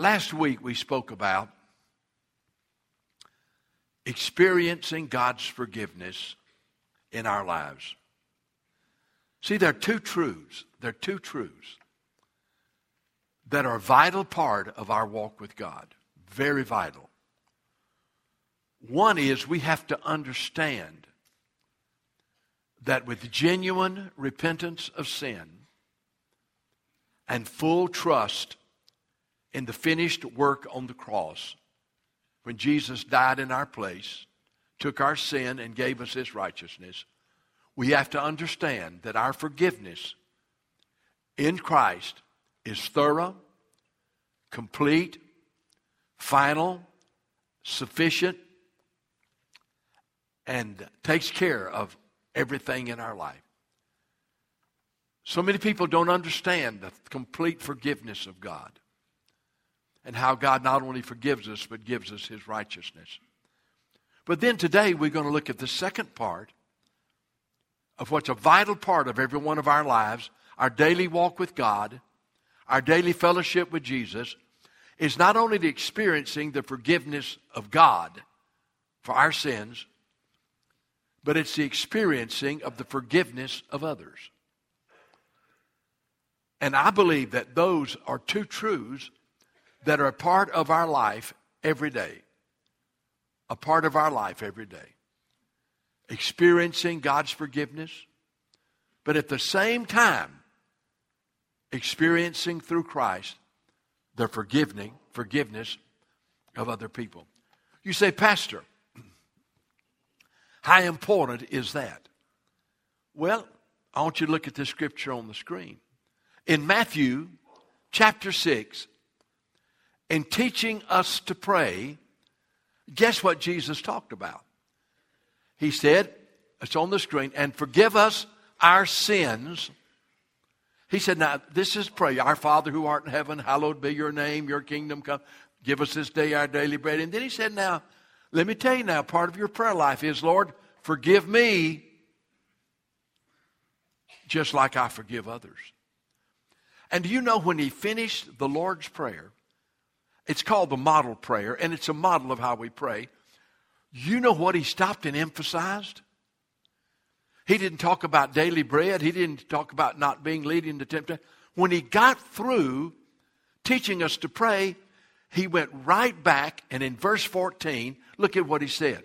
Last week we spoke about experiencing God's forgiveness in our lives. See, there are two truths. There are two truths that are a vital part of our walk with God. Very vital. One is we have to understand that with genuine repentance of sin and full trust in the finished work on the cross, when Jesus died in our place, took our sin and gave us his righteousness, we have to understand that our forgiveness in Christ is thorough, complete, final, sufficient, and takes care of everything in our life. So many people don't understand the complete forgiveness of God and how God not only forgives us, but gives us his righteousness. But then today we're going to look at the second part of what's a vital part of every one of our lives. Our daily walk with God, our daily fellowship with Jesus, is not only the experiencing the forgiveness of God for our sins, but it's the experiencing of the forgiveness of others. And I believe that those are two truths that are a part of our life every day. A part of our life every day. Experiencing God's forgiveness, but at the same time, experiencing through Christ the forgiveness of other people. You say, Pastor, how important is that? Well, I want you to look at this scripture on the screen. In Matthew chapter 6, in teaching us to pray, guess what Jesus talked about? He said, it's on the screen, and forgive us our sins. He said, now this is prayer. Our Father who art in heaven, hallowed be your name, your kingdom come. Give us this day our daily bread. And then he said, now, let me tell you now, part of your prayer life is, Lord, forgive me just like I forgive others. And do you know when he finished the Lord's Prayer, it's called the model prayer, and it's a model of how we pray. You know what he stopped and emphasized? He didn't talk about daily bread. He didn't talk about not being led into temptation. When he got through teaching us to pray, he went right back, and in verse 14, look at what he said.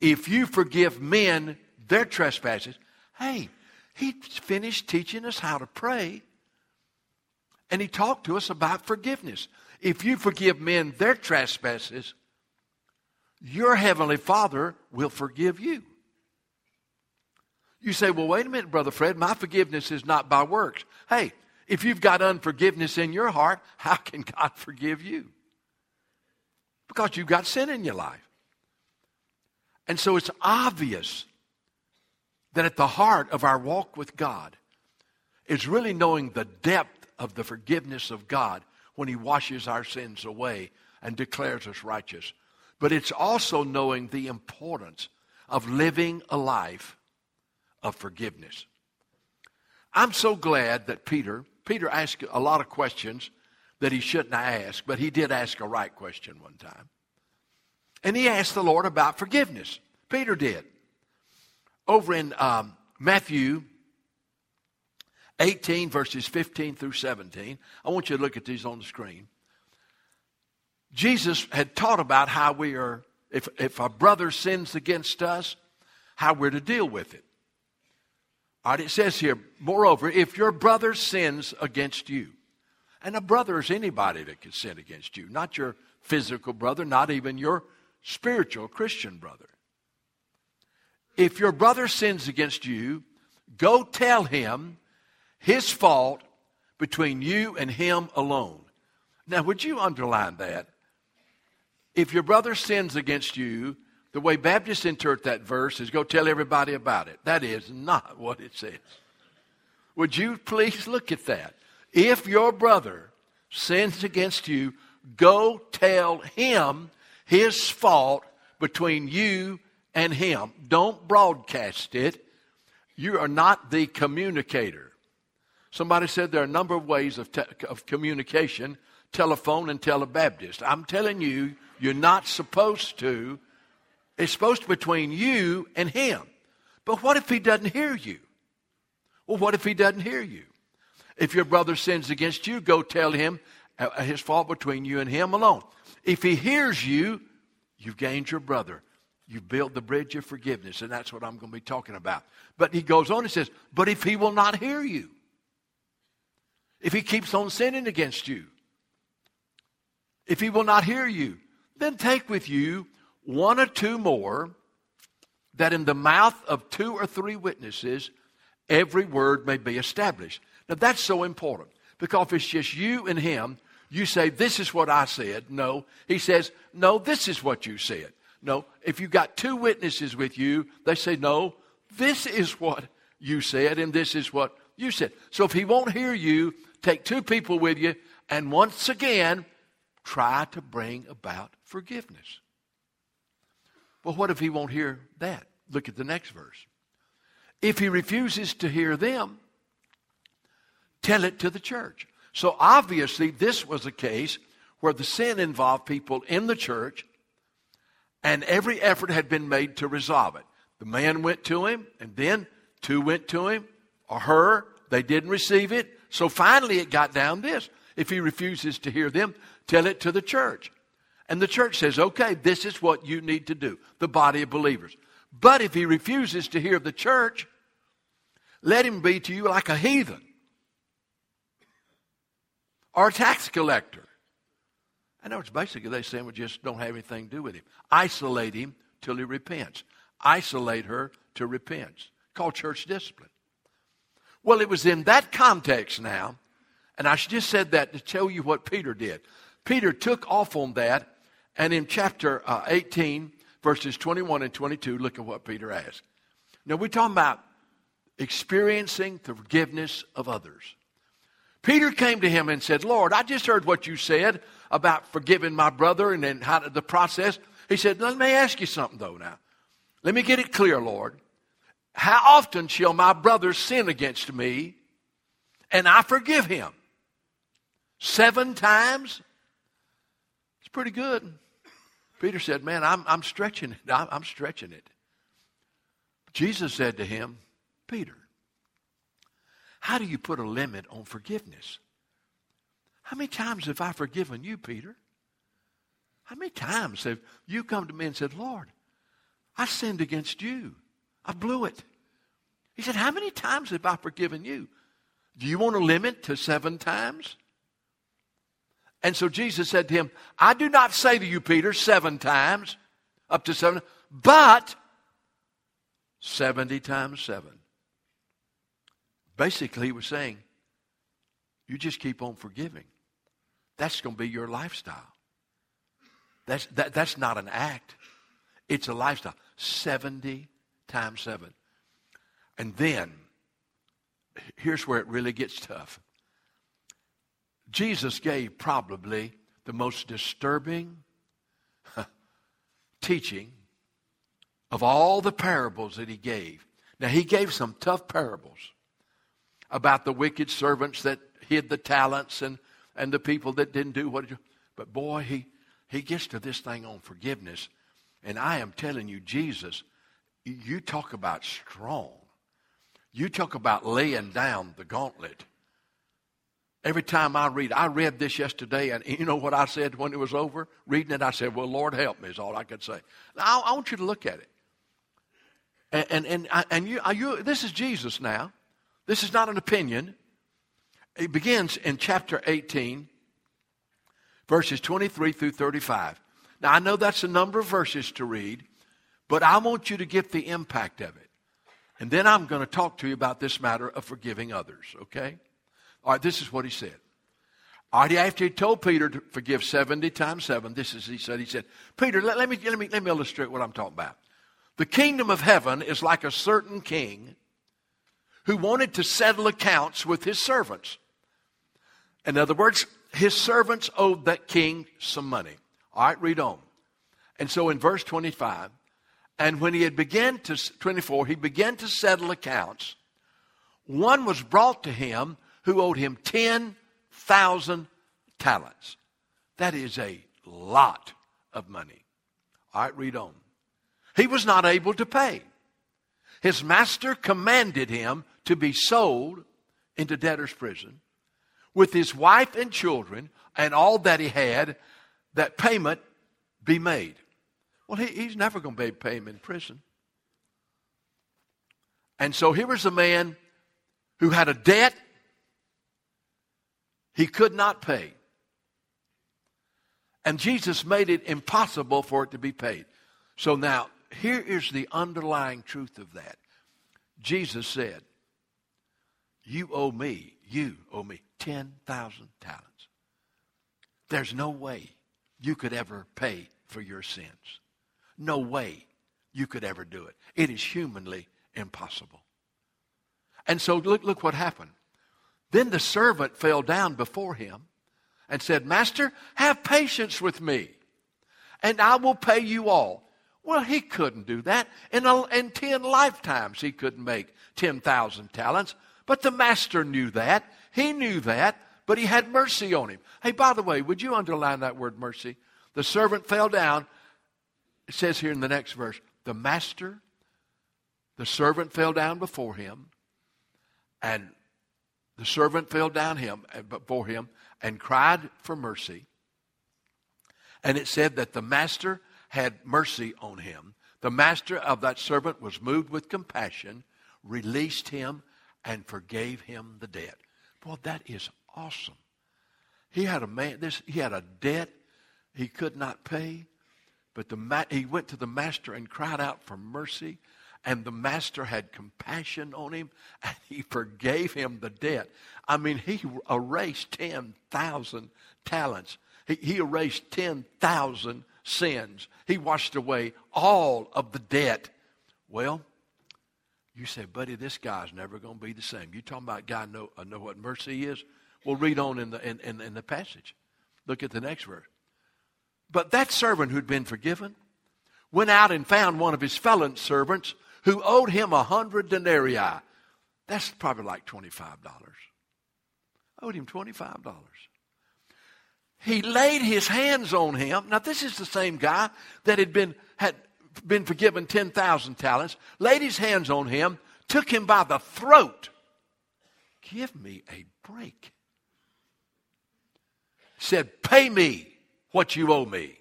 If you forgive men their trespasses. Hey, he finished teaching us how to pray, and he talked to us about forgiveness. If you forgive men their trespasses, your heavenly Father will forgive you. You say, well, wait a minute, Brother Fred, my forgiveness is not by works. Hey, if you've got unforgiveness in your heart, how can God forgive you? Because you've got sin in your life. And so it's obvious that at the heart of our walk with God is really knowing the depth of the forgiveness of God when he washes our sins away and declares us righteous. But it's also knowing the importance of living a life of forgiveness. I'm so glad that Peter asked a lot of questions that he shouldn't ask, but he did ask a right question one time. And he asked the Lord about forgiveness. Peter did. Over in Matthew 18, verses 15 through 17, I want you to look at these on the screen. Jesus had taught about how we are, if our brother sins against us, how we're to deal with it. All right, it says here, moreover, if your brother sins against you, and a brother is anybody that can sin against you, not your physical brother, not even your spiritual Christian brother. If your brother sins against you, go tell him his fault between you and him alone. Now, would you underline that? If your brother sins against you, the way Baptists interpret that verse is go tell everybody about it. That is not what it says. Would you please look at that? If your brother sins against you, go tell him his fault between you and him. Don't broadcast it. You are not the communicator. Somebody said there are a number of ways of communication, telephone and telebaptist. I'm telling you, you're not supposed to. It's supposed to be between you and him. But what if he doesn't hear you? Well, what if he doesn't hear you? If your brother sins against you, go tell him his fault between you and him alone. If he hears you, you've gained your brother. You've built the bridge of forgiveness, and that's what I'm going to be talking about. But he goes on and says, but if he will not hear you, if he keeps on sinning against you, if he will not hear you, then take with you one or two more, that in the mouth of two or three witnesses, every word may be established. Now, that's so important, because if it's just you and him, you say, this is what I said. No. He says, no, this is what you said. No. If you got two witnesses with you, they say, no, this is what you said, and this is what you said. So if he won't hear you, take two people with you, and once again, try to bring about forgiveness. Well, what if he won't hear that? Look at the next verse. If he refuses to hear them, tell it to the church. So obviously this was a case where the sin involved people in the church, and every effort had been made to resolve it. The man went to him, and then two went to him, or her. They didn't receive it. So finally it got down this. If he refuses to hear them, tell it to the church. And the church says, okay, this is what you need to do, the body of believers. But if he refuses to hear the church, let him be to you like a heathen or a tax collector. In other words, basically they're saying we just don't have anything to do with him. Isolate him till he repents. Isolate her till repents. Called church discipline. Well, it was in that context now, and I just said that to tell you what Peter did. Peter took off on that, and in chapter 18, verses 21 and 22, look at what Peter asked. Now, we're talking about experiencing the forgiveness of others. Peter came to him and said, Lord, I just heard what you said about forgiving my brother and then how the process. He said, let me ask you something, though, now. Let me get it clear, Lord. How often shall my brother sin against me and I forgive him? 7 times? It's pretty good. Peter said, man, I'm stretching it. I'm stretching it. Jesus said to him, Peter, how do you put a limit on forgiveness? How many times have I forgiven you, Peter? How many times have you come to me and said, Lord, I sinned against you. I blew it. He said, how many times have I forgiven you? Do you want a limit to 7 times? And so Jesus said to him, I do not say to you, Peter, 7 times, up to 7, but 70 times 7. Basically, he was saying, you just keep on forgiving. That's going to be your lifestyle. That's not an act. It's a lifestyle. 70 times 7. And then, here's where it really gets tough. Jesus gave probably the most disturbing teaching of all the parables that he gave. Now, he gave some tough parables about the wicked servants that hid the talents and the people that didn't do what. But boy, he gets to this thing on forgiveness. And I am telling you, Jesus, you talk about strong. You talk about laying down the gauntlet. Every time I read this yesterday, and you know what I said when it was over? Reading it, I said, well, Lord, help me is all I could say. Now, I want you to look at it. And this is Jesus now. This is not an opinion. It begins in chapter 18, verses 23 through 35. Now, I know that's a number of verses to read, but I want you to get the impact of it. And then I'm going to talk to you about this matter of forgiving others, okay? All right, this is what he said. All right, after he told Peter to forgive 70 times 7, this is he said, Peter, let me illustrate what I'm talking about. The kingdom of heaven is like a certain king who wanted to settle accounts with his servants. In other words, his servants owed that king some money. All right, read on. And so in verse 25, and when he had began to, 24, he began to settle accounts. One was brought to him who owed him 10,000 talents. That is a lot of money. All right, read on. He was not able to pay. His master commanded him to be sold into debtor's prison with his wife and children and all that he had, that payment be made. Well, he's never going to pay him in prison. And so here was a man who had a debt he could not pay. And Jesus made it impossible for it to be paid. So now, here is the underlying truth of that. Jesus said, you owe me 10,000 talents. There's no way you could ever pay for your sins. No way you could ever do it. It is humanly impossible. And so look what happened. Then the servant fell down before him and said, Master, have patience with me, and I will pay you all. Well, he couldn't do that. In 10 lifetimes, he couldn't make 10,000 talents. But the master knew that. He knew that, but he had mercy on him. Hey, by the way, would you underline that word mercy? The servant fell down. It says here in the next verse, the servant fell down before him, and the servant fell down before him and cried for mercy. And it said that the master had mercy on him. The master of that servant was moved with compassion, released him, and forgave him the debt. Boy, that is awesome. He had a debt he could not pay, but he went to the master and cried out for mercy, and the master had compassion on him, and he forgave him the debt. I mean, he erased 10,000 talents. He erased 10,000 sins. He washed away all of the debt. Well, you say, buddy, this guy's never going to be the same. You talking about God know what mercy is? Well, read on in the passage. Look at the next verse. But that servant who'd been forgiven went out and found one of his fellow servants who owed him 100 denarii. That's probably like $25. Owed him $25. He laid his hands on him. Now, this is the same guy that had been forgiven 10,000 talents, laid his hands on him, took him by the throat. Give me a break. Said, pay me what you owe me.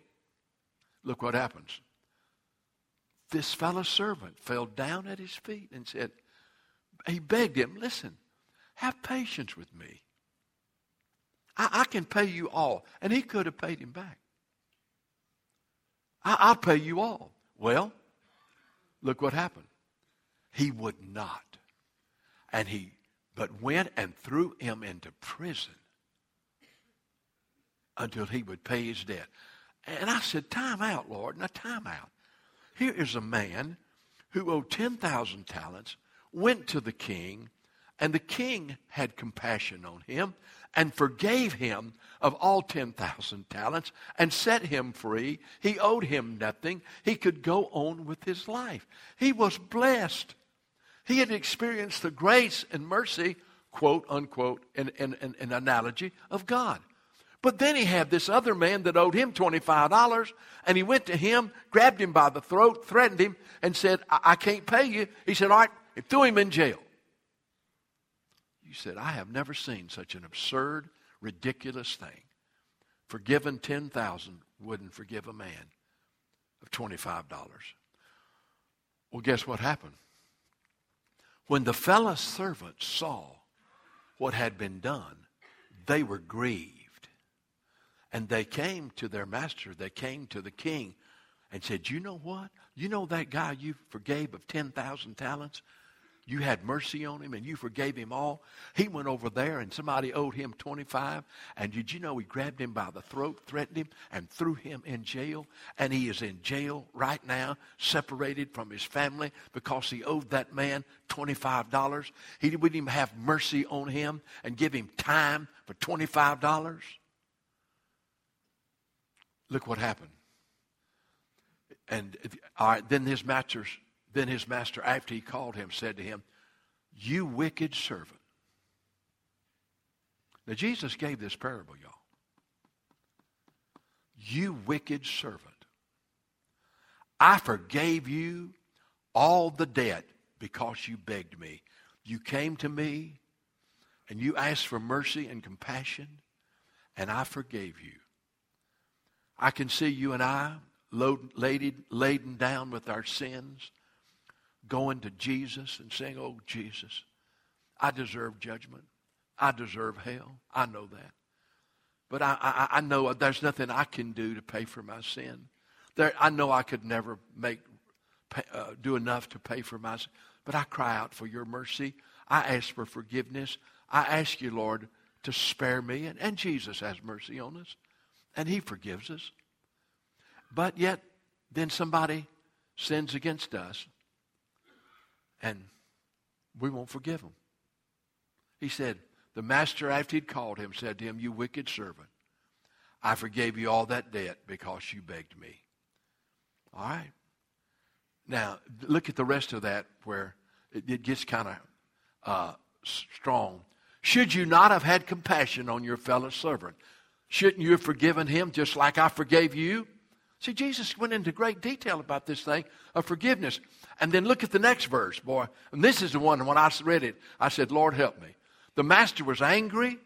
Look what happens. This fellow servant fell down at his feet and said, he begged him, listen, have patience with me. I can pay you all. And he could have paid him back. I'll pay you all. Well, look what happened. He would not. And but went and threw him into prison until he would pay his debt. And I said, time out, Lord. Now, time out. Here is a man who owed 10,000 talents, went to the king, and the king had compassion on him and forgave him of all 10,000 talents and set him free. He owed him nothing. He could go on with his life. He was blessed. He had experienced the grace and mercy, quote, unquote, an analogy of God. But then he had this other man that owed him $25, and he went to him, grabbed him by the throat, threatened him, and said, I can't pay you. He said, all right, and threw him in jail. You said, I have never seen such an absurd, ridiculous thing. Forgiven 10,000 wouldn't forgive a man of $25. Well, guess what happened? When the fellow servants saw what had been done, they were grieved. And they came to their master, they came to the king and said, you know what? You know that guy you forgave of 10,000 talents? You had mercy on him and you forgave him all. He went over there and somebody owed him 25. And did you know he grabbed him by the throat, threatened him, and threw him in jail? And he is in jail right now, separated from his family because he owed that man $25. He wouldn't even have mercy on him and give him time for $25. Look what happened. And all right, then his master, after he called him, said to him, you wicked servant. Now, Jesus gave this parable, y'all. You wicked servant. I forgave you all the debt because you begged me. You came to me and you asked for mercy and compassion, and I forgave you. I can see you and I, laden down with our sins, going to Jesus and saying, "Oh, Jesus, I deserve judgment. I deserve hell. I know that. But I know there's nothing I can do to pay for my sin. I know I could never do enough to pay for my sin. But I cry out for your mercy. I ask for forgiveness. I ask you, Lord, to spare me." And Jesus has mercy on us, and he forgives us. But yet, then somebody sins against us, and we won't forgive him. He said, the master, after he'd called him, said to him, "You wicked servant, I forgave you all that debt because you begged me." All right. Now, look at the rest of that where it gets kind of strong. "Should you not have had compassion on your fellow servant? Shouldn't you have forgiven him just like I forgave you?" See, Jesus went into great detail about this thing of forgiveness. And then look at the next verse, boy. And this is the one, when I read it, I said, Lord, help me. "The master was angry,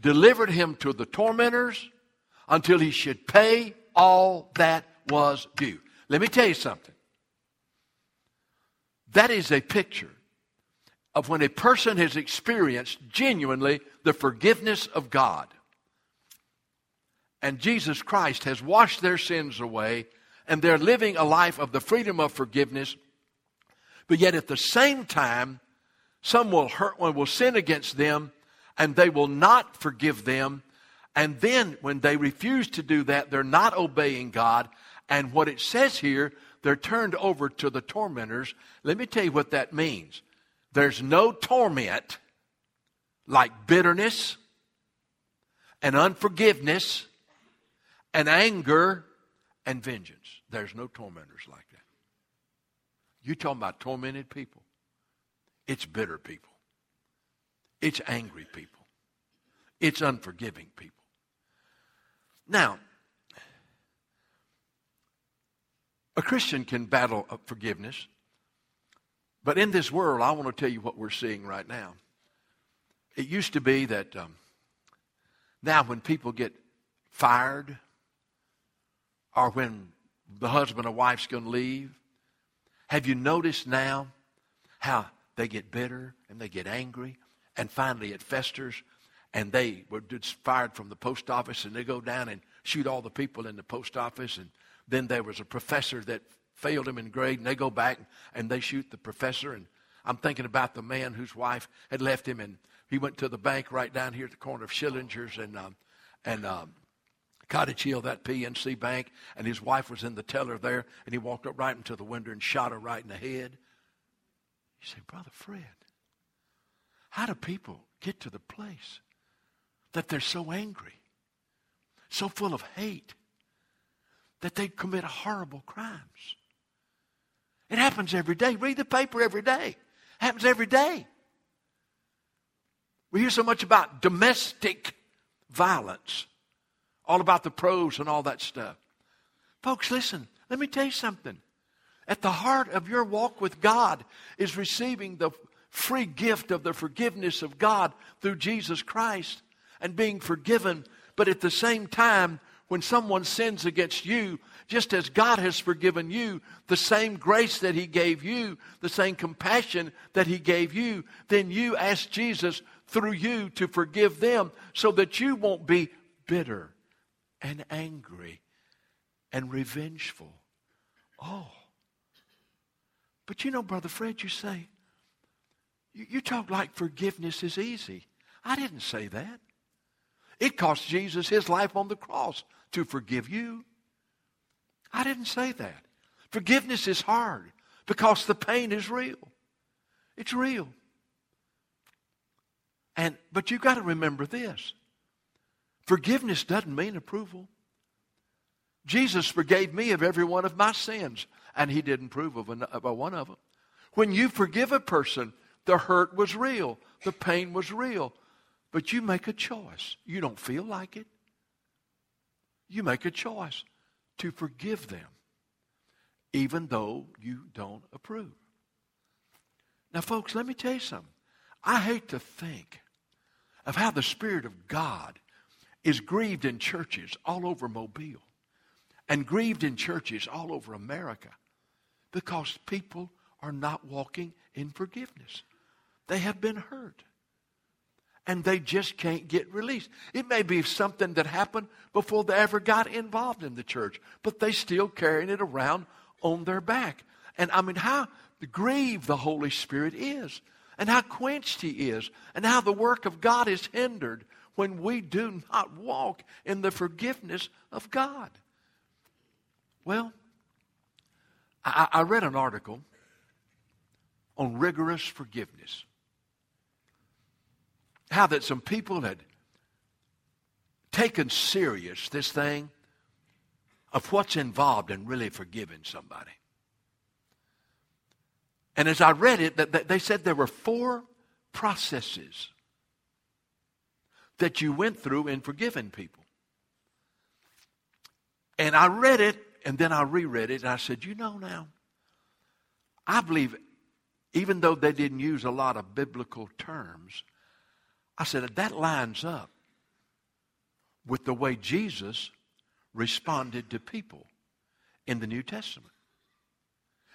delivered him to the tormentors until he should pay all that was due." Let me tell you something. That is a picture of when a person has experienced genuinely the forgiveness of God. And Jesus Christ has washed their sins away, and they're living a life of the freedom of forgiveness. But yet at the same time, one will sin against them, and they will not forgive them. And then when they refuse to do that, they're not obeying God. And what it says here, they're turned over to the tormentors. Let me tell you what that means. There's no torment like bitterness and unforgiveness and anger and vengeance. There's no tormentors like that. You're talking about tormented people. It's bitter people. It's angry people. It's unforgiving people. Now, a Christian can battle forgiveness, but in this world, I want to tell you what we're seeing right now. It used to be that now when people get fired, or when the husband or wife's going to leave, have you noticed now how they get bitter and they get angry, and finally it festers, and they were fired from the post office, and they go down and shoot all the people in the post office, and then there was a professor that failed him in grade, and they go back and they shoot the professor. And I'm thinking about the man whose wife had left him, and he went to the bank right down here at the corner of Schillinger's and Cottage Hill, that PNC bank, and his wife was in the teller there, and he walked up right into the window and shot her right in the head. You say, Brother Fred, how do people get to the place that they're so angry, so full of hate, that they commit horrible crimes? It happens every day. Read the paper every day. It happens every day. We hear so much about domestic violence, all about the pros and all that stuff. Folks, listen, let me tell you something. At the heart of your walk with God is receiving the free gift of the forgiveness of God through Jesus Christ and being forgiven. But at the same time, when someone sins against you, just as God has forgiven you, the same grace that he gave you, the same compassion that he gave you, then you ask Jesus through you to forgive them so that you won't be bitter and angry and revengeful. Oh. But you know, Brother Fred, you say, you talk like forgiveness is easy. I didn't say that. It cost Jesus his life on the cross to forgive you. I didn't say that. Forgiveness is hard because the pain is real. It's real. But you've got to remember this. Forgiveness doesn't mean approval. Jesus forgave me of every one of my sins, and he didn't approve of one of them. When you forgive a person, the hurt was real. The pain was real. But you make a choice. You don't feel like it. You make a choice to forgive them, even though you don't approve. Now, folks, let me tell you something. I hate to think of how the Spirit of God is grieved in churches all over Mobile and grieved in churches all over America because people are not walking in forgiveness. They have been hurt, and they just can't get released. It may be something that happened before they ever got involved in the church, but they still carrying it around on their back. And I mean, how grieved the Holy Spirit is, and how quenched He is, and how the work of God is hindered when we do not walk in the forgiveness of God. Well, I read an article on rigorous forgiveness. How that some people had taken serious this thing of what's involved in really forgiving somebody. And as I read it, they said there were 4 processes that you went through in forgiving people. And I read it, and then I reread it, and I said, you know now, I believe, even though they didn't use a lot of biblical terms, I said, that lines up with the way Jesus responded to people in the New Testament.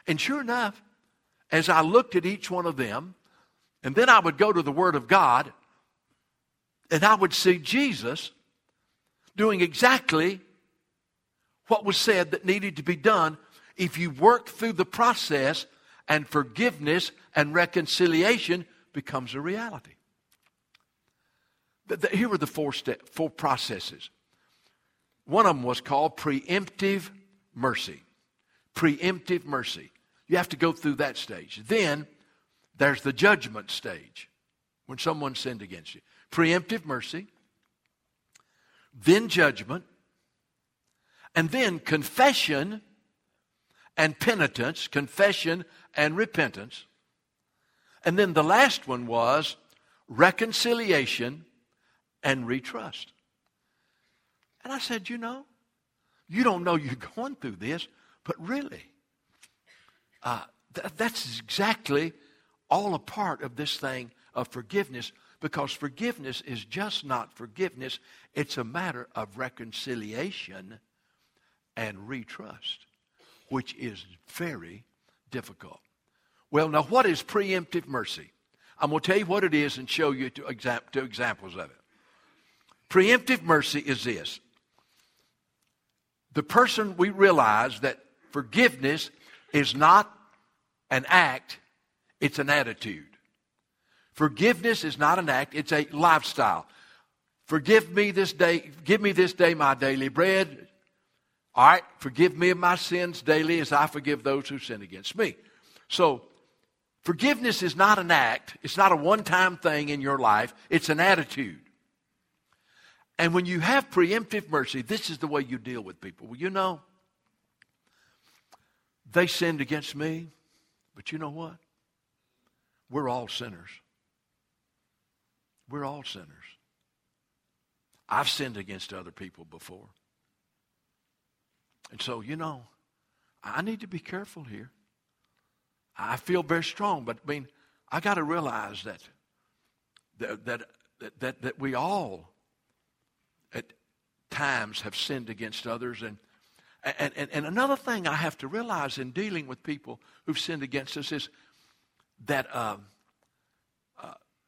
And sure enough, as I looked at each one of them, and then I would go to the Word of God, and I would see Jesus doing exactly what was said that needed to be done if you work through the process and forgiveness and reconciliation becomes a reality. Here were the 4 processes. One of them was called preemptive mercy. Preemptive mercy. You have to go through that stage. Then there's the judgment stage when someone sinned against you. Preemptive mercy, then judgment, and then confession and penitence, confession and repentance. And then the last one was reconciliation and retrust. And I said, you know, you don't know you're going through this, but really, that's exactly all a part of this thing of forgiveness, because forgiveness is just not forgiveness. It's a matter of reconciliation and retrust, which is very difficult. Well, now, what is preemptive mercy? I'm going to tell you what it is and show you two examples of it. Preemptive mercy is this. The person, we realize that forgiveness is not an act, it's an attitude. Forgiveness is not an act, it's a lifestyle. Forgive me this day, give me this day my daily bread. All right, forgive me of my sins daily as I forgive those who sin against me. So, forgiveness is not an act, it's not a one-time thing in your life, it's an attitude. And when you have preemptive mercy, this is the way you deal with people. Well, you know, they sinned against me, but you know what? We're all sinners. We're all sinners. I've sinned against other people before. And so, you know, I need to be careful here. I feel very strong, but I mean, I got to realize that we all at times have sinned against others. And another thing I have to realize in dealing with people who've sinned against us is that,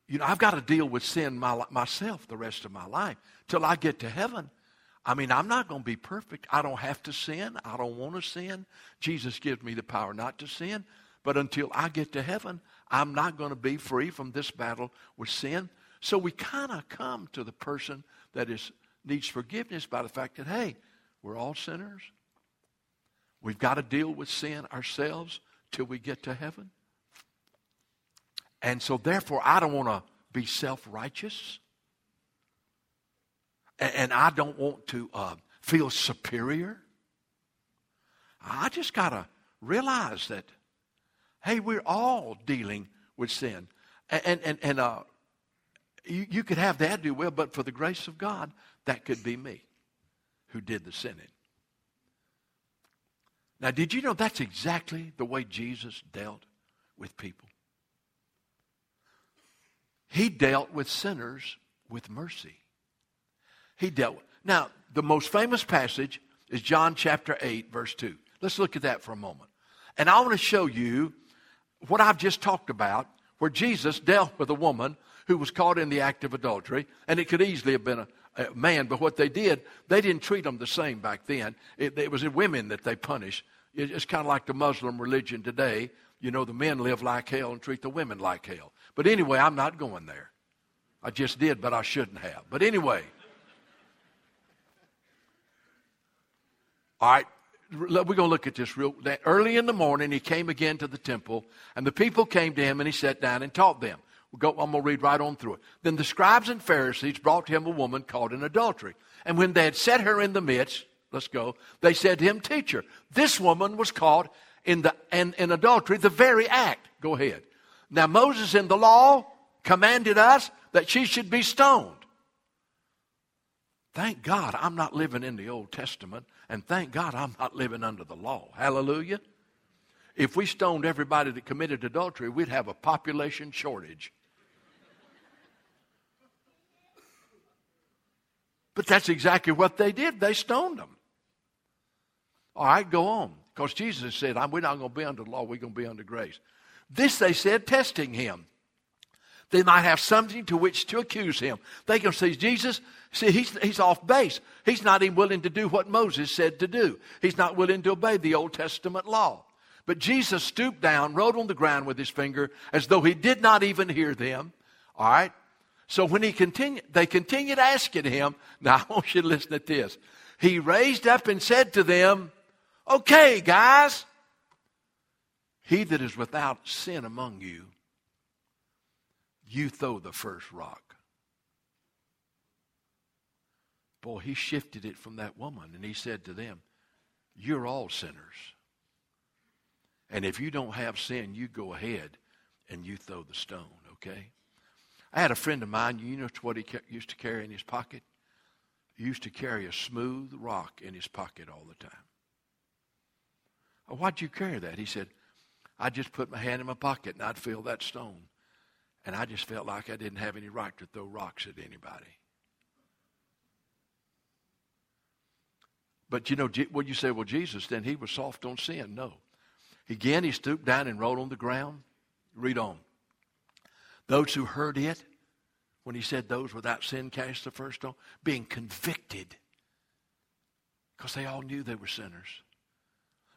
you know, I've got to deal with sin myself the rest of my life. Till I get to heaven, I mean, I'm not going to be perfect. I don't have to sin. I don't want to sin. Jesus gives me the power not to sin. But until I get to heaven, I'm not going to be free from this battle with sin. So we kind of come to the person that needs forgiveness by the fact that, hey, we're all sinners. We've got to deal with sin ourselves till we get to heaven. And so, therefore, I don't want to be self-righteous. And I don't want to feel superior. I just got to realize that, hey, we're all dealing with sin. And You could have that, do well, but for the grace of God, that could be me who did the sinning. Now, did you know that's exactly the way Jesus dealt with people? He dealt with sinners with mercy. He dealt with. Now, the most famous passage is John chapter 8, verse 2. Let's look at that for a moment. And I want to show you what I've just talked about, where Jesus dealt with a woman who was caught in the act of adultery, and it could easily have been a man, but what they did, they didn't treat them the same back then. It was the women that they punished. It's kind of like the Muslim religion today. You know, the men live like hell and treat the women like hell. But anyway, I'm not going there. I just did, but I shouldn't have. But anyway. All right, we're going to look at this real. Early in the morning, he came again to the temple, and the people came to him, and he sat down and taught them. I'm going to read right on through it. Then the scribes and Pharisees brought him a woman caught in adultery. And when they had set her in the midst, let's go, they said to him, Teacher, this woman was caught in adultery, the very act. Go ahead. Now Moses in the law commanded us that she should be stoned. Thank God I'm not living in the Old Testament, and thank God I'm not living under the law. Hallelujah. If we stoned everybody that committed adultery, we'd have a population shortage. But that's exactly what they did. They stoned them. All right, go on. Because Jesus said, we're not going to be under the law. We're going to be under grace. This, they said, testing him. They might have something to which to accuse him. They can say, Jesus, see, he's off base. He's not even willing to do what Moses said to do. He's not willing to obey the Old Testament law. But Jesus stooped down, wrote on the ground with his finger, as though he did not even hear them. All right? So when they continued asking him. Now, I want you to listen to this. He raised up and said to them, Okay, guys, he that is without sin among you, you throw the first rock. Boy, he shifted it from that woman, and he said to them, You're all sinners. And if you don't have sin, you go ahead and you throw the stone, okay? I had a friend of mine, you know what he used to carry in his pocket? He used to carry a smooth rock in his pocket all the time. Why'd you carry that? He said, I just put my hand in my pocket and I'd feel that stone. And I just felt like I didn't have any right to throw rocks at anybody. But you know, when you say, well, Jesus, then he was soft on sin. No. Again, he stooped down and rolled on the ground. Read on. Those who heard it, when he said those without sin cast the first stone, being convicted, because they all knew they were sinners,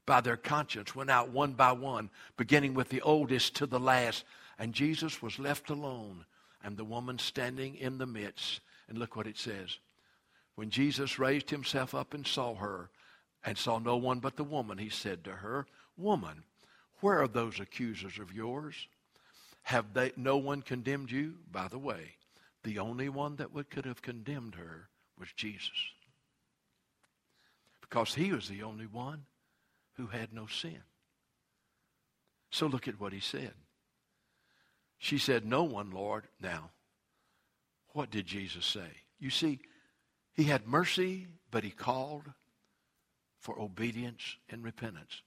by their conscience went out one by one, beginning with the oldest to the last. And Jesus was left alone, and the woman standing in the midst. And look what it says. When Jesus raised himself up and saw her, and saw no one but the woman, he said to her, Woman, where are those accusers of yours? Have they no one condemned you? By the way, the only one that could have condemned her was Jesus. Because he was the only one who had no sin. So look at what he said. She said, No one, Lord. Now, what did Jesus say? You see, he had mercy, but he called for obedience and repentance.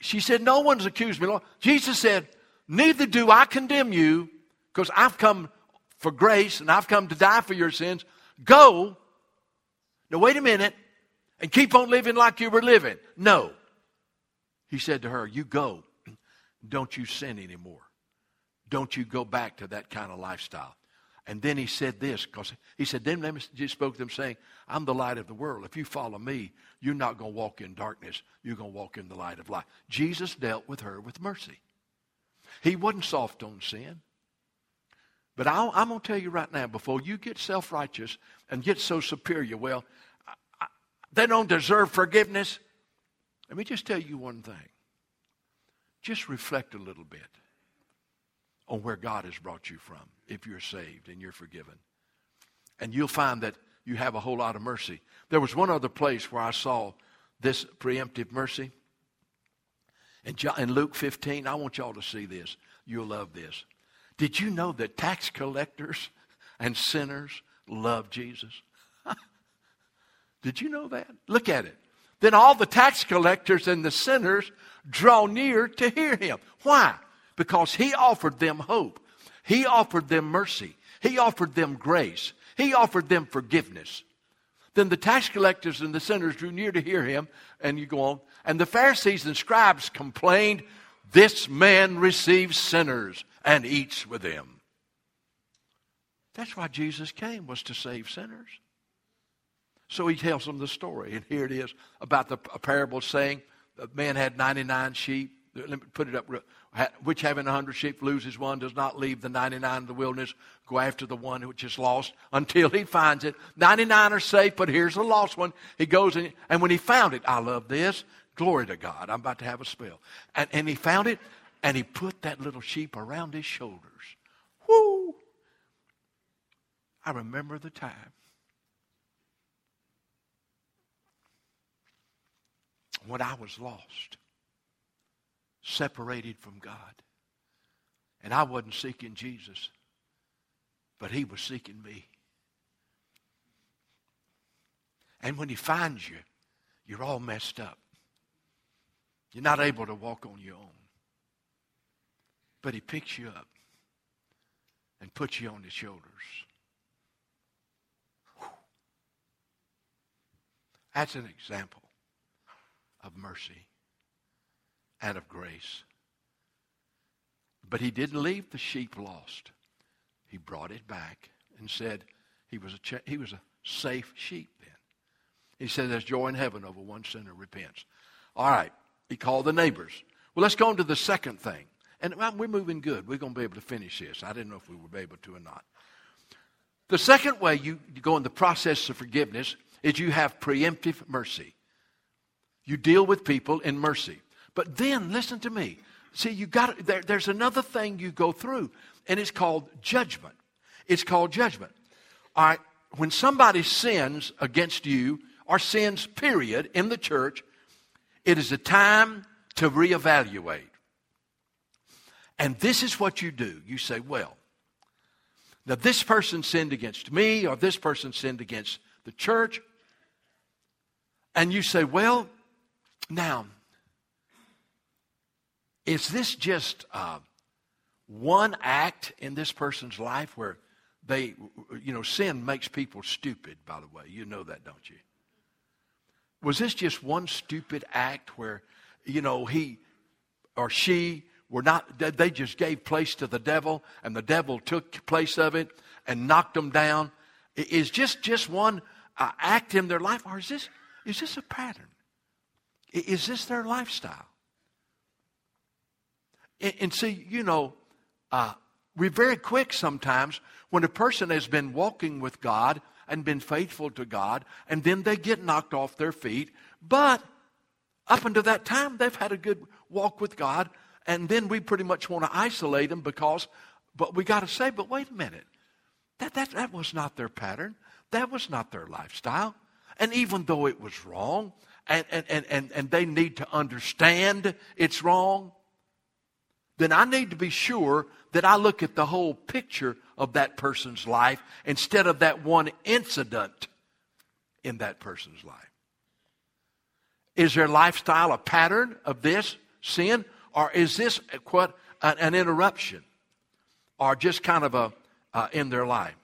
She said, No one's accused me, Lord. Jesus said, Neither do I condemn you, because I've come for grace and I've come to die for your sins. Go. Now, wait a minute. And keep on living like you were living. No. He said to her, You go. Don't you sin anymore. Don't you go back to that kind of lifestyle. And then he said this, because he said, Then he spoke to them saying, I'm the light of the world. If you follow me, you're not going to walk in darkness. You're going to walk in the light of life. Jesus dealt with her with mercy. He wasn't soft on sin. But I'm going to tell you right now, before you get self-righteous and get so superior, well, they don't deserve forgiveness. Let me just tell you one thing. Just reflect a little bit on where God has brought you from, if you're saved and you're forgiven. And you'll find that you have a whole lot of mercy. There was one other place where I saw this preemptive mercy. In Luke 15, I want y'all to see this. You'll love this. Did you know that tax collectors and sinners love Jesus. Did you know that? Look at it. Then all the tax collectors and the sinners draw near to hear him. Why? Because he offered them hope. He offered them mercy. He offered them grace. He offered them forgiveness. Then the tax collectors and the sinners drew near to hear him. And you go on. And the Pharisees and scribes complained, "This man receives sinners and eats with them." That's why Jesus came, was to save sinners. So he tells them the story. And here it is about a parable saying, the man had 99 sheep. Let me put it up. Which having 100 sheep loses one, does not leave the 99 in the wilderness, go after the one which is lost until he finds it. 99 are safe, but here's the lost one. He goes, and when he found it, I love this. Glory to God. I'm about to have a spell. And he found it, and he put that little sheep around his shoulders. Whoo! I remember the time when I was lost, separated from God. And I wasn't seeking Jesus, but he was seeking me. And when he finds you, you're all messed up. You're not able to walk on your own. But he picks you up and puts you on his shoulders. Whew. That's an example of mercy and of grace. But he didn't leave the sheep lost. He brought it back and said he was a safe sheep then. He said there's joy in heaven over one sinner repents. All right. He called the neighbors. Well, let's go on to the second thing. And we're moving good. We're going to be able to finish this. I didn't know if we would be able to or not. The second way you go in the process of forgiveness is you have preemptive mercy. You deal with people in mercy. But then, listen to me. See, there's another thing you go through, and it's called judgment. It's called judgment. All right, when somebody sins against you, or sins, period, in the church, it is a time to reevaluate. And this is what you do. You say, well, now this person sinned against me, or this person sinned against the church. And you say, well, now, is this just one act in this person's life where they, sin makes people stupid, by the way. You know that, don't you? Was this just one stupid act where, he or she were not, they just gave place to the devil and the devil took place of it and knocked them down? Is just one act in their life, or is this a pattern? Is this their lifestyle? And see, we're very quick sometimes when a person has been walking with God and been faithful to God, and then they get knocked off their feet. But up until that time, they've had a good walk with God, and then we pretty much want to isolate them but we got to say, but wait a minute, that was not their pattern. That was not their lifestyle. And even though it was wrong, and they need to understand it's wrong, then I need to be sure that I look at the whole picture of that person's life instead of that one incident in that person's life. Is their lifestyle a pattern of this sin? Or is this an interruption? Or just kind of in their life?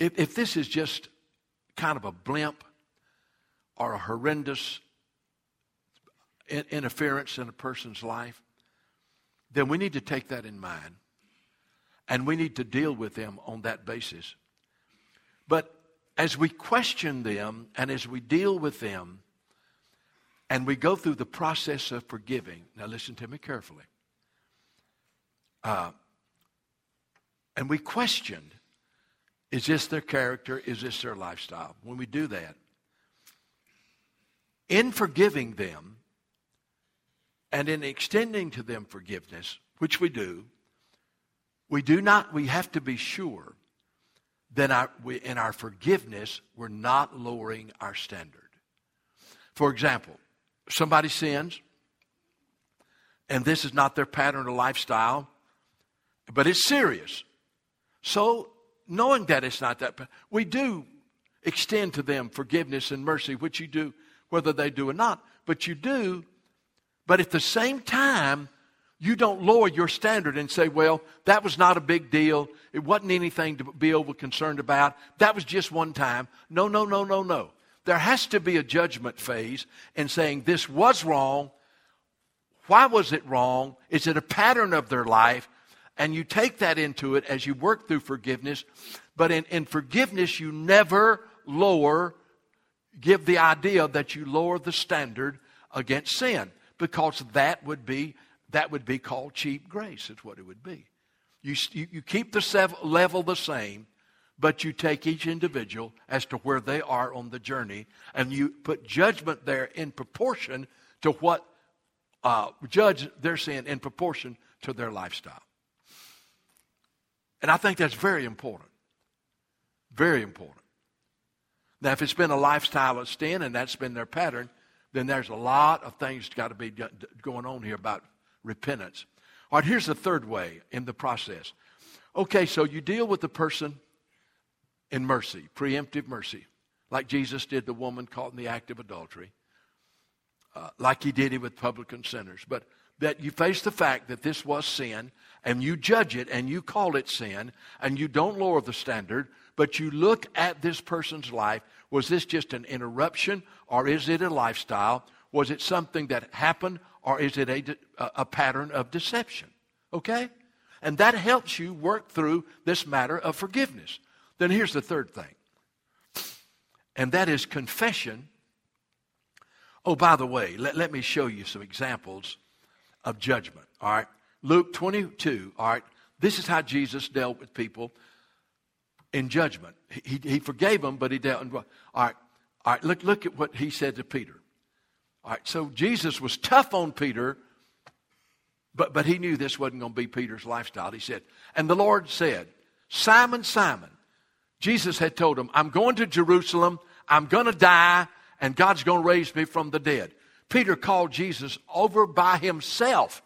If this is just kind of a blimp, or a horrendous interference in a person's life, then we need to take that in mind. And we need to deal with them on that basis. But as we question them and as we deal with them and we go through the process of forgiving, now listen to me carefully. And we questioned, is this their character? Is this their lifestyle? When we do that, in forgiving them and in extending to them forgiveness, which we have to be sure that in our forgiveness, we're not lowering our standard. For example, somebody sins and this is not their pattern or lifestyle, but it's serious. So knowing that it's not that, we do extend to them forgiveness and mercy, which you do whether they do or not, but you do. But at the same time, you don't lower your standard and say, well, that was not a big deal. It wasn't anything to be over concerned about. That was just one time. No, no, no, no, no. There has to be a judgment phase in saying this was wrong. Why was it wrong? Is it a pattern of their life? And you take that into it as you work through forgiveness. But in forgiveness, you never give the idea that you lower the standard against sin, because that would be called cheap grace, is what it would be. You keep the level the same, but you take each individual as to where they are on the journey, and you put judgment there in proportion to what, judge their sin in proportion to their lifestyle. And I think that's very important. Very important. Now, if it's been a lifestyle of sin and that's been their pattern, then there's a lot of things got to be going on here about repentance. All right, here's the third way in the process. Okay, so you deal with the person in mercy, preemptive mercy, like Jesus did the woman caught in the act of adultery, like he did it with publican sinners. But that you face the fact that this was sin, and you judge it, and you call it sin, and you don't lower the standard, but you look at this person's life. Was this just an interruption, or is it a lifestyle? Was it something that happened, or is it a pattern of deception? Okay? And that helps you work through this matter of forgiveness. Then here's the third thing, and that is confession. Oh, by the way, let me show you some examples of judgment, all right? Luke 22, all right? This is how Jesus dealt with people in judgment. He forgave them, but he dealt. All right. Look at what he said to Peter. All right, so Jesus was tough on Peter, but he knew this wasn't going to be Peter's lifestyle. He said, and the Lord said, Simon, Simon. Jesus had told him, I'm going to Jerusalem, I'm going to die, and God's going to raise me from the dead. Peter called Jesus over by himself,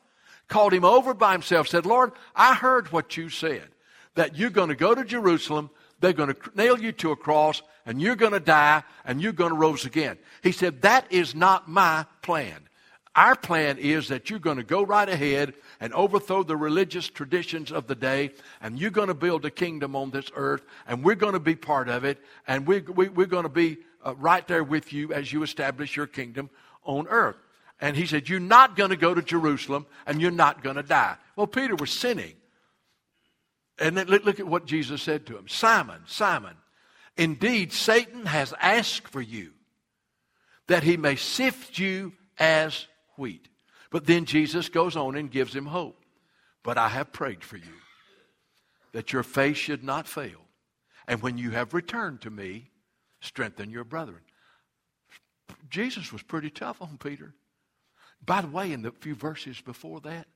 said, Lord, I heard what you said, that you're going to go to Jerusalem, they're going to nail you to a cross, and you're going to die, and you're going to rise again. He said, that is not my plan. Our plan is that you're going to go right ahead and overthrow the religious traditions of the day, and you're going to build a kingdom on this earth, and we're going to be part of it, and we're going to be right there with you as you establish your kingdom on earth. And he said, you're not going to go to Jerusalem, and you're not going to die. Well, Peter was sinning. And then look at what Jesus said to him. Simon, Simon, indeed Satan has asked for you that he may sift you as wheat. But then Jesus goes on and gives him hope. But I have prayed for you that your faith should not fail. And when you have returned to me, strengthen your brethren. Jesus was pretty tough on Peter. By the way, in the few verses before that,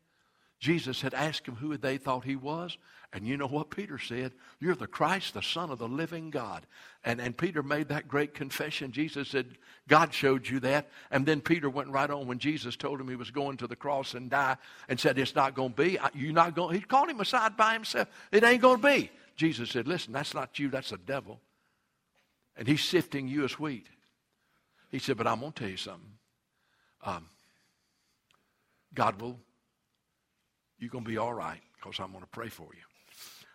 Jesus had asked him who they thought he was. And you know what Peter said? You're the Christ, the Son of the living God. And Peter made that great confession. Jesus said, God showed you that. And then Peter went right on when Jesus told him he was going to the cross and die and said, it's not going to be. He called him aside by himself. It ain't going to be. Jesus said, listen, that's not you. That's the devil. And he's sifting you as wheat. He said, but I'm going to tell you something. You're going to be all right because I'm going to pray for you.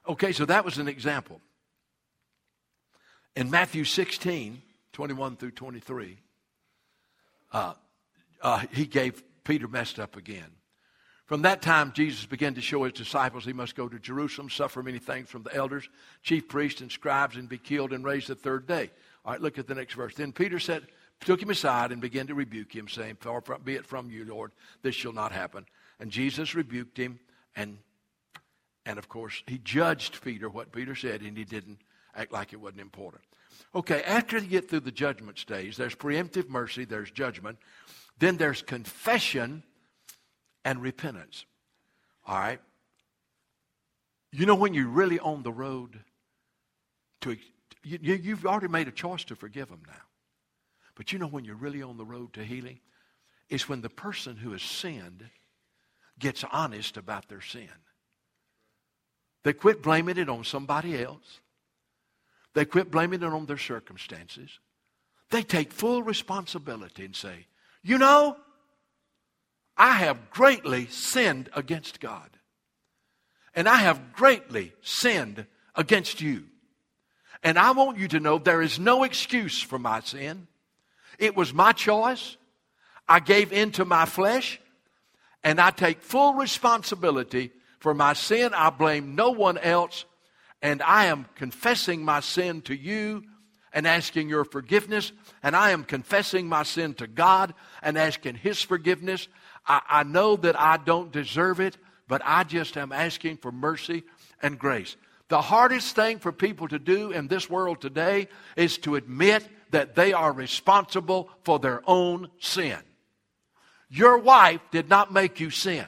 Okay, so that was an example. In Matthew 16, 21 through 23, he gave Peter messed up again. From that time, Jesus began to show his disciples he must go to Jerusalem, suffer many things from the elders, chief priests, and scribes, and be killed and raised the third day. All right, look at the next verse. Then Peter said, took him aside and began to rebuke him, saying, far be it from you, Lord, this shall not happen. And Jesus rebuked him, and of course, he judged Peter, what Peter said, and he didn't act like it wasn't important. Okay, after you get through the judgment stage, there's preemptive mercy, there's judgment, then there's confession and repentance. All right? You know when you're really on the road, you've already made a choice to forgive them now. But you know when you're really on the road to healing? It's when the person who has sinned gets honest about their sin. They quit blaming it on somebody else. They quit blaming it on their circumstances. They take full responsibility and say, you know, I have greatly sinned against God. And I have greatly sinned against you. And I want you to know there is no excuse for my sin. It was my choice. I gave in to my flesh. And I take full responsibility for my sin. I blame no one else. And I am confessing my sin to you and asking your forgiveness. And I am confessing my sin to God and asking His forgiveness. I know that I don't deserve it, but I just am asking for mercy and grace. The hardest thing for people to do in this world today is to admit that they are responsible for their own sin. Your wife did not make you sin.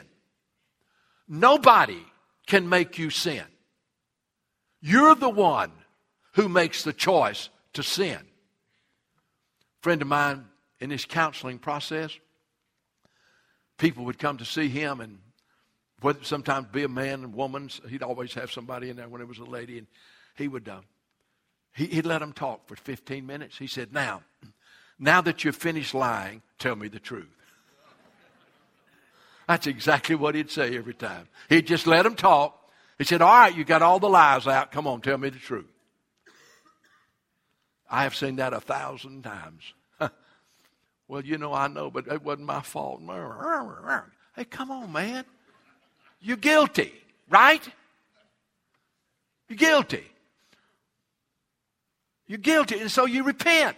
Nobody can make you sin. You're the one who makes the choice to sin. A friend of mine in his counseling process, people would come to see him, and would sometimes be a man and woman. He'd always have somebody in there when it was a lady. And he would, he'd let them talk for 15 minutes. He said, now that you've finished lying, tell me the truth. That's exactly what he'd say every time. He'd just let them talk. He said, all right, you got all the lies out. Come on, tell me the truth. I have seen that 1,000 times. Well, you know, I know, but it wasn't my fault. Hey, come on, man. You're guilty, right? You're guilty. You're guilty, and so you repent,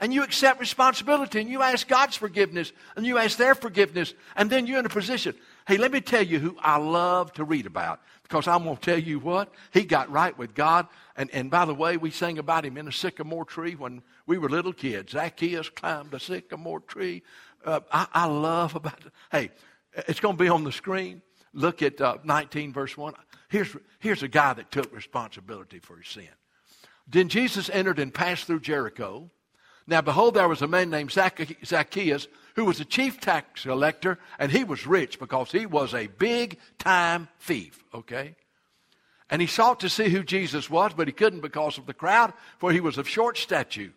and you accept responsibility, and you ask God's forgiveness, and you ask their forgiveness, and then you're in a position. Hey, let me tell you who I love to read about, because I'm going to tell you what. He got right with God, and by the way, we sang about him in a sycamore tree when we were little kids. Zacchaeus climbed a sycamore tree. I love about it. Hey, it's going to be on the screen. Look at 19 verse 1. Here's a guy that took responsibility for his sin. Then Jesus entered and passed through Jericho. Now behold, there was a man named Zacchaeus who was a chief tax collector, and he was rich because he was a big-time thief, okay? And he sought to see who Jesus was, but he couldn't because of the crowd, for he was of short stature.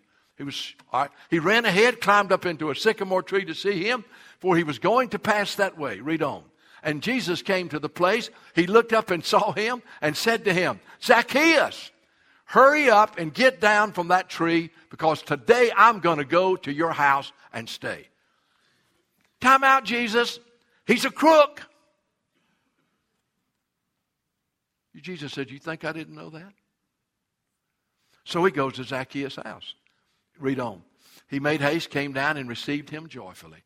He ran ahead, climbed up into a sycamore tree to see him, for he was going to pass that way. Read on. And Jesus came to the place. He looked up and saw him and said to him, Zacchaeus, hurry up and get down from that tree, because today I'm going to go to your house and stay. Time out, Jesus. He's a crook. Jesus said, you think I didn't know that? So he goes to Zacchaeus' house. Read on. He made haste, came down, and received him joyfully.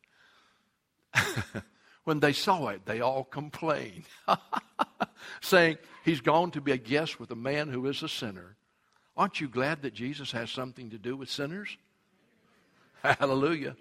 When they saw it, they all complained, saying, he's gone to be a guest with a man who is a sinner. Aren't you glad that Jesus has something to do with sinners? Hallelujah.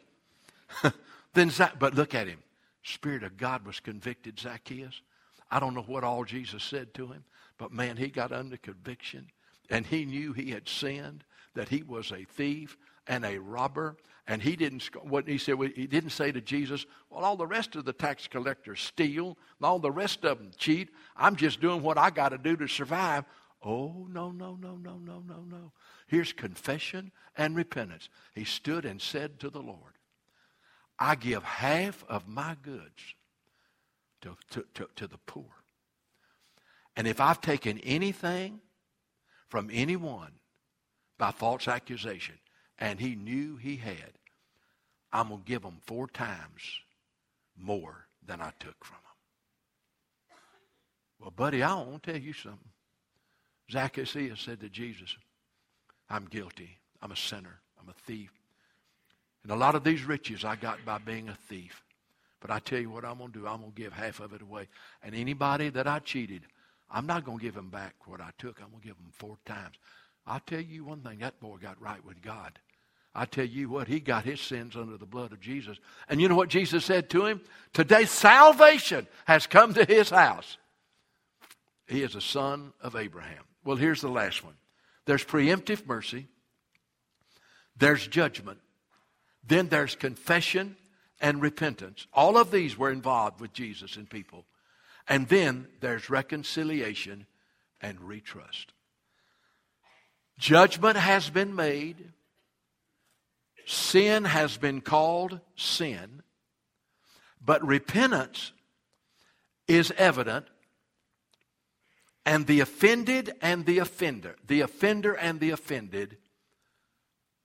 But look at him. Spirit of God was convicted Zacchaeus. I don't know what all Jesus said to him, but man, he got under conviction, and he knew he had sinned, that he was a thief and a robber. And he didn't say to Jesus, well, all the rest of the tax collectors steal, and all the rest of them cheat. I'm just doing what I got to do to survive. Oh, no. Here's confession and repentance. He stood and said to the Lord, I give half of my goods to the poor. And if I've taken anything from anyone by false accusation, and he knew he had, I'm going to give them 4 times more than I took from them. Well, buddy, I want to tell you something. Zacchaeus said to Jesus, I'm guilty. I'm a sinner. I'm a thief. And a lot of these riches I got by being a thief. But I tell you what I'm going to do. I'm going to give half of it away. And anybody that I cheated, I'm not going to give them back what I took. I'm going to give them 4 times. I'll tell you one thing. That boy got right with God. I tell you what, he got his sins under the blood of Jesus. And you know what Jesus said to him? Today salvation has come to his house. He is a son of Abraham. Well, here's the last one. There's preemptive mercy. There's judgment. Then there's confession and repentance. All of these were involved with Jesus and people. And then there's reconciliation and retrust. Judgment has been made. Sin has been called sin. But repentance is evident. And the offended and the offender,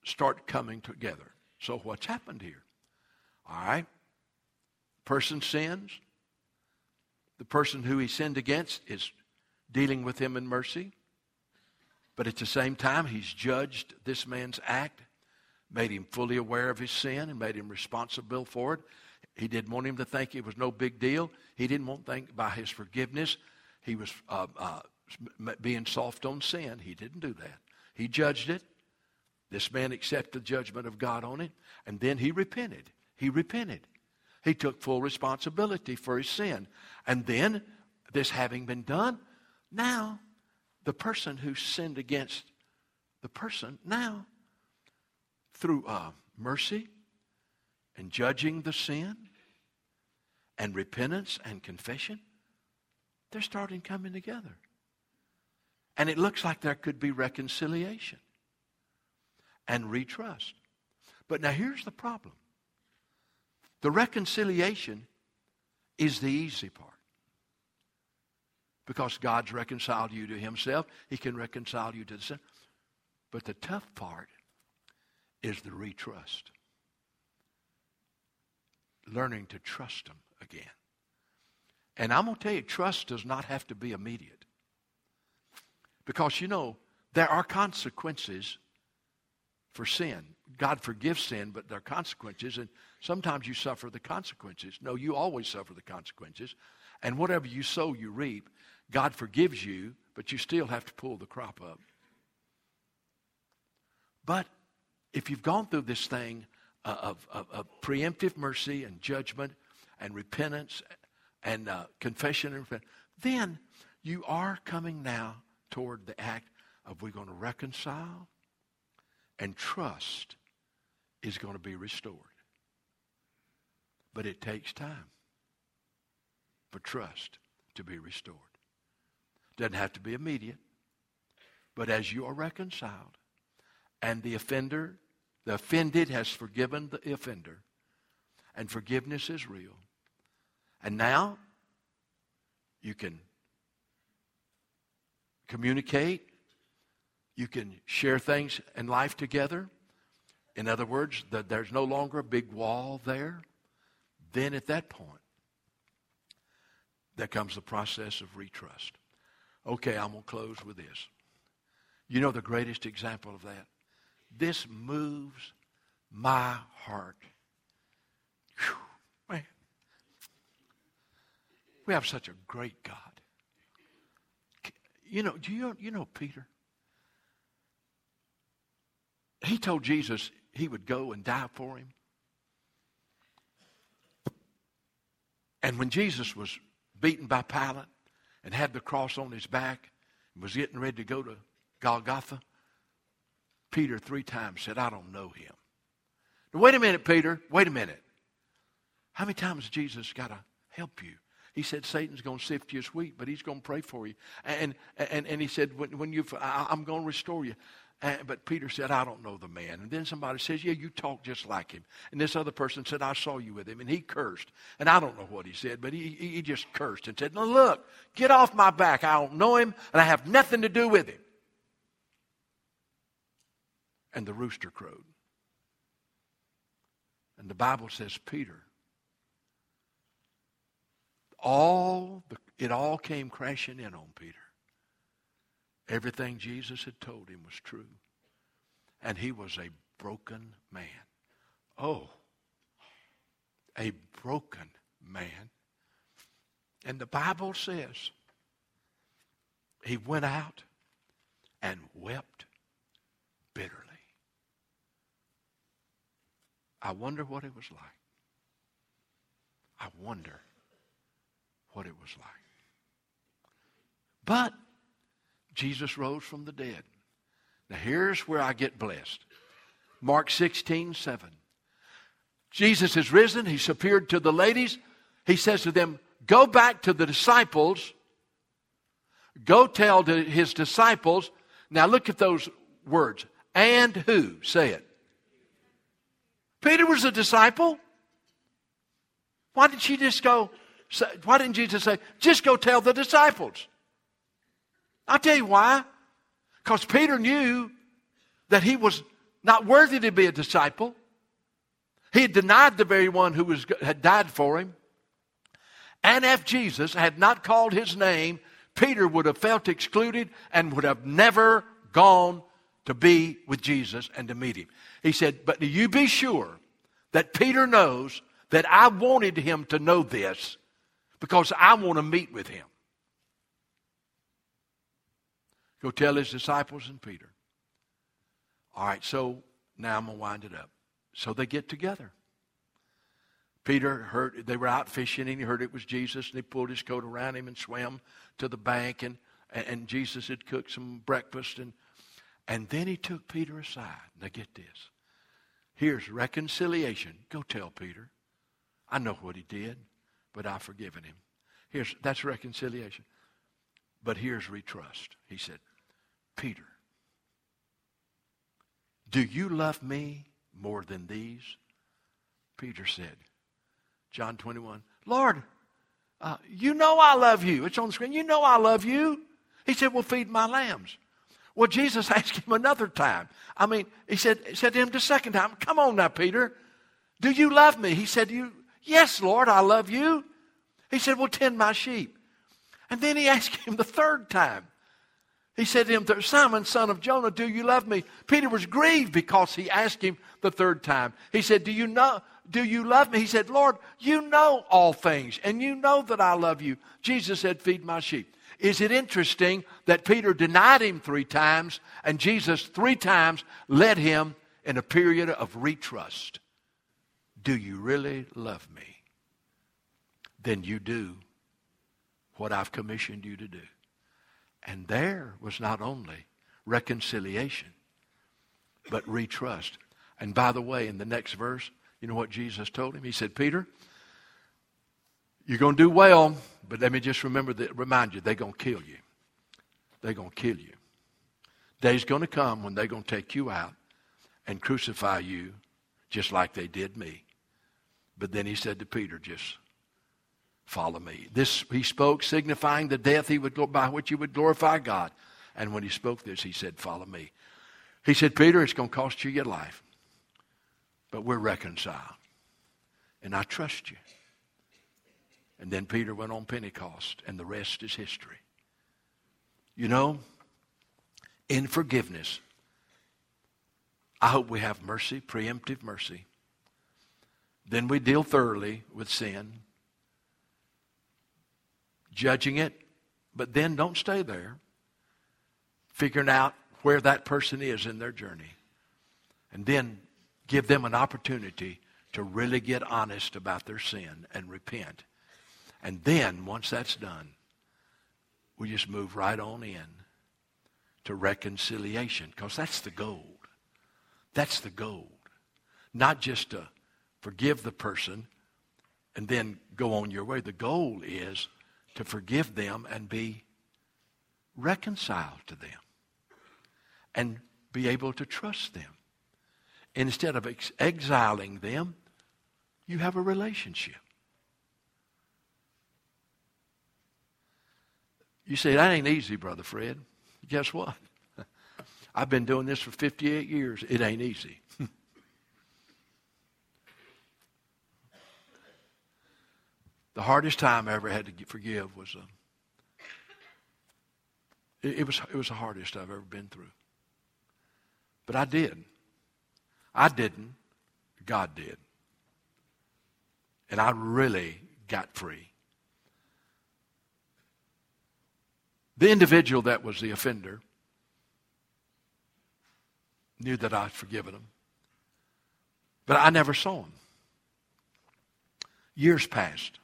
start coming together. So what's happened here? All right. Person sins. The person who he sinned against is dealing with him in mercy. But at the same time, he's judged this man's act, made him fully aware of his sin, and made him responsible for it. He didn't want him to think it was no big deal. He didn't want to think by his forgiveness he was being soft on sin. He didn't do that. He judged it. This man accepted the judgment of God on it, and then he repented. He took full responsibility for his sin. And then, this having been done, now the person who sinned against the person, now through mercy and judging the sin and repentance and confession, they're starting coming together. And it looks like there could be reconciliation and retrust. But now here's the problem. The reconciliation is the easy part. Because God's reconciled you to himself, he can reconcile you to the sin. But the tough part is the retrust. Learning to trust him again. And I'm going to tell you, trust does not have to be immediate. Because, you know, there are consequences for sin. God forgives sin, but there are consequences, and sometimes you suffer the consequences. No, you always suffer the consequences, and whatever you sow, you reap. God forgives you, but you still have to pull the crop up. But if you've gone through this thing of preemptive mercy and judgment and repentance and confession and repentance, then you are coming now toward the act of we're going to reconcile. And trust is going to be restored. But it takes time for trust to be restored. Doesn't have to be immediate. But as you are reconciled, and the offended has forgiven the offender, and forgiveness is real. And now you can communicate. You can share things in life together. In other words, there's no longer a big wall there. Then at that point, there comes the process of retrust. Okay, I'm going to close with this. You know the greatest example of that? This moves my heart. Whew, man. We have such a great God. You know, do you know Peter? He told Jesus he would go and die for him. And when Jesus was beaten by Pilate and had the cross on his back and was getting ready to go to Golgotha, Peter 3 times said, I don't know him. Now, wait a minute, Peter. Wait a minute. How many times has Jesus got to help you? He said, Satan's going to sift you as wheat, but he's going to pray for you. And he said, I'm going to restore you. But Peter said, I don't know the man. And then somebody says, yeah, you talk just like him. And this other person said, I saw you with him. And he cursed. And I don't know what he said, but he just cursed and said, no, look, get off my back. I don't know him, and I have nothing to do with him. And the rooster crowed. And the Bible says, Peter, it all came crashing in on Peter. Everything Jesus had told him was true. And he was a broken man. Oh, a broken man. And the Bible says he went out and wept bitterly. I wonder what it was like. But Jesus rose from the dead. Now here's where I get blessed. Mark 16:7. Jesus is risen. He's appeared to the ladies. He says to them, go back to the disciples. Go tell to his disciples. Now look at those words. And who? Say it. Peter was a disciple. Why didn't Jesus say, just go tell the disciples? I'll tell you why. Because Peter knew that he was not worthy to be a disciple. He had denied the very one who had died for him. And if Jesus had not called his name, Peter would have felt excluded and would have never gone to be with Jesus and to meet him. He said, but do you be sure that Peter knows that I wanted him to know this because I want to meet with him. Go tell his disciples and Peter. All right, so now I'm going to wind it up. So they get together. Peter heard they were out fishing, and he heard it was Jesus, and he pulled his coat around him and swam to the bank, and Jesus had cooked some breakfast. And then he took Peter aside. Now get this. Here's reconciliation. Go tell Peter. I know what he did, but I've forgiven him. That's reconciliation. But here's retrust. He said, Peter, do you love me more than these? Peter said, John 21, Lord, you know I love you. It's on the screen. You know I love you. He said, well, feed my lambs. Well, Jesus asked him another time. He said to him the second time, come on now, Peter. Do you love me? He said to you, yes, Lord, I love you. He said, well, tend my sheep. And then he asked him the third time. He said to him, Simon, son of Jonah, do you love me? Peter was grieved because he asked him the third time. He said, do you love me? He said, Lord, you know all things, and you know that I love you. Jesus said, feed my sheep. Is it interesting that Peter denied him three times, and Jesus three times led him in a period of retrust? Do you really love me? Then you do what I've commissioned you to do. And there was not only reconciliation, but retrust. And by the way, in the next verse, you know what Jesus told him? He said, Peter, you're going to do well, but let me just remind you, they're going to kill you. They're going to kill you. Day's going to come when they're going to take you out and crucify you just like they did me. But then he said to Peter, just follow me. This he spoke, signifying the death by which he would glorify God. And when he spoke this, he said, follow me. He said, Peter, it's going to cost you your life, but we're reconciled, and I trust you. And then Peter went on Pentecost, and the rest is history. You know, in forgiveness, I hope we have mercy, preemptive mercy. Then we deal thoroughly with sin, judging it, but then don't stay there, figuring out where that person is in their journey. And then give them an opportunity to really get honest about their sin and repent. And then, once that's done, we just move right on in to reconciliation, because that's the goal. That's the goal. Not just to forgive the person and then go on your way. The goal is to forgive them and be reconciled to them and be able to trust them. Instead of exiling them, you have a relationship. You say, that ain't easy, Brother Fred. Guess what? I've been doing this for 58 years. It ain't easy. The hardest time I ever had to forgive was, it was the hardest I've ever been through. But I did. I didn't. God did. And I really got free. The individual that was the offender knew that I'd forgiven him, but I never saw him. Years passed,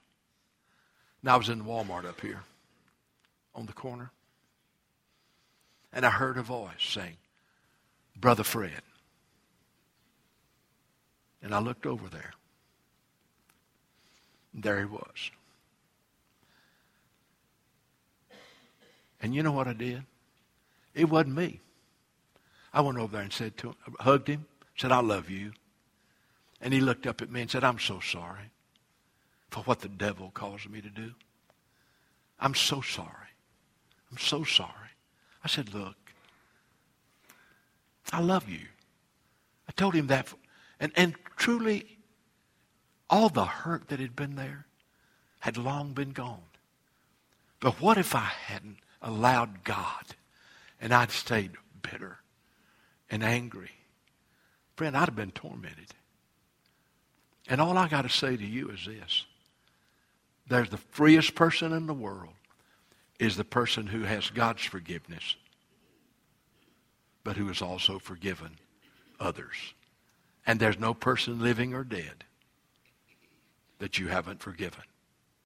and I was in Walmart up here on the corner, and I heard a voice saying, Brother Fred, and I looked over there, And there he was. And you know what I did? It wasn't me. I went over there and said to him, hugged him, said, "I love you." And he looked up at me and said, "I'm so sorry for what the devil caused me to do. I'm so sorry. I'm so sorry." I said, "Look, I love you." I told him that. And truly, all the hurt that had been there had long been gone. But what if I hadn't allowed God and I'd stayed bitter and angry? Friend, I'd have been tormented. And all I got to say to you is this. There's the freest person in the world is the person who has God's forgiveness, but who has also forgiven others. And there's no person living or dead that you haven't forgiven.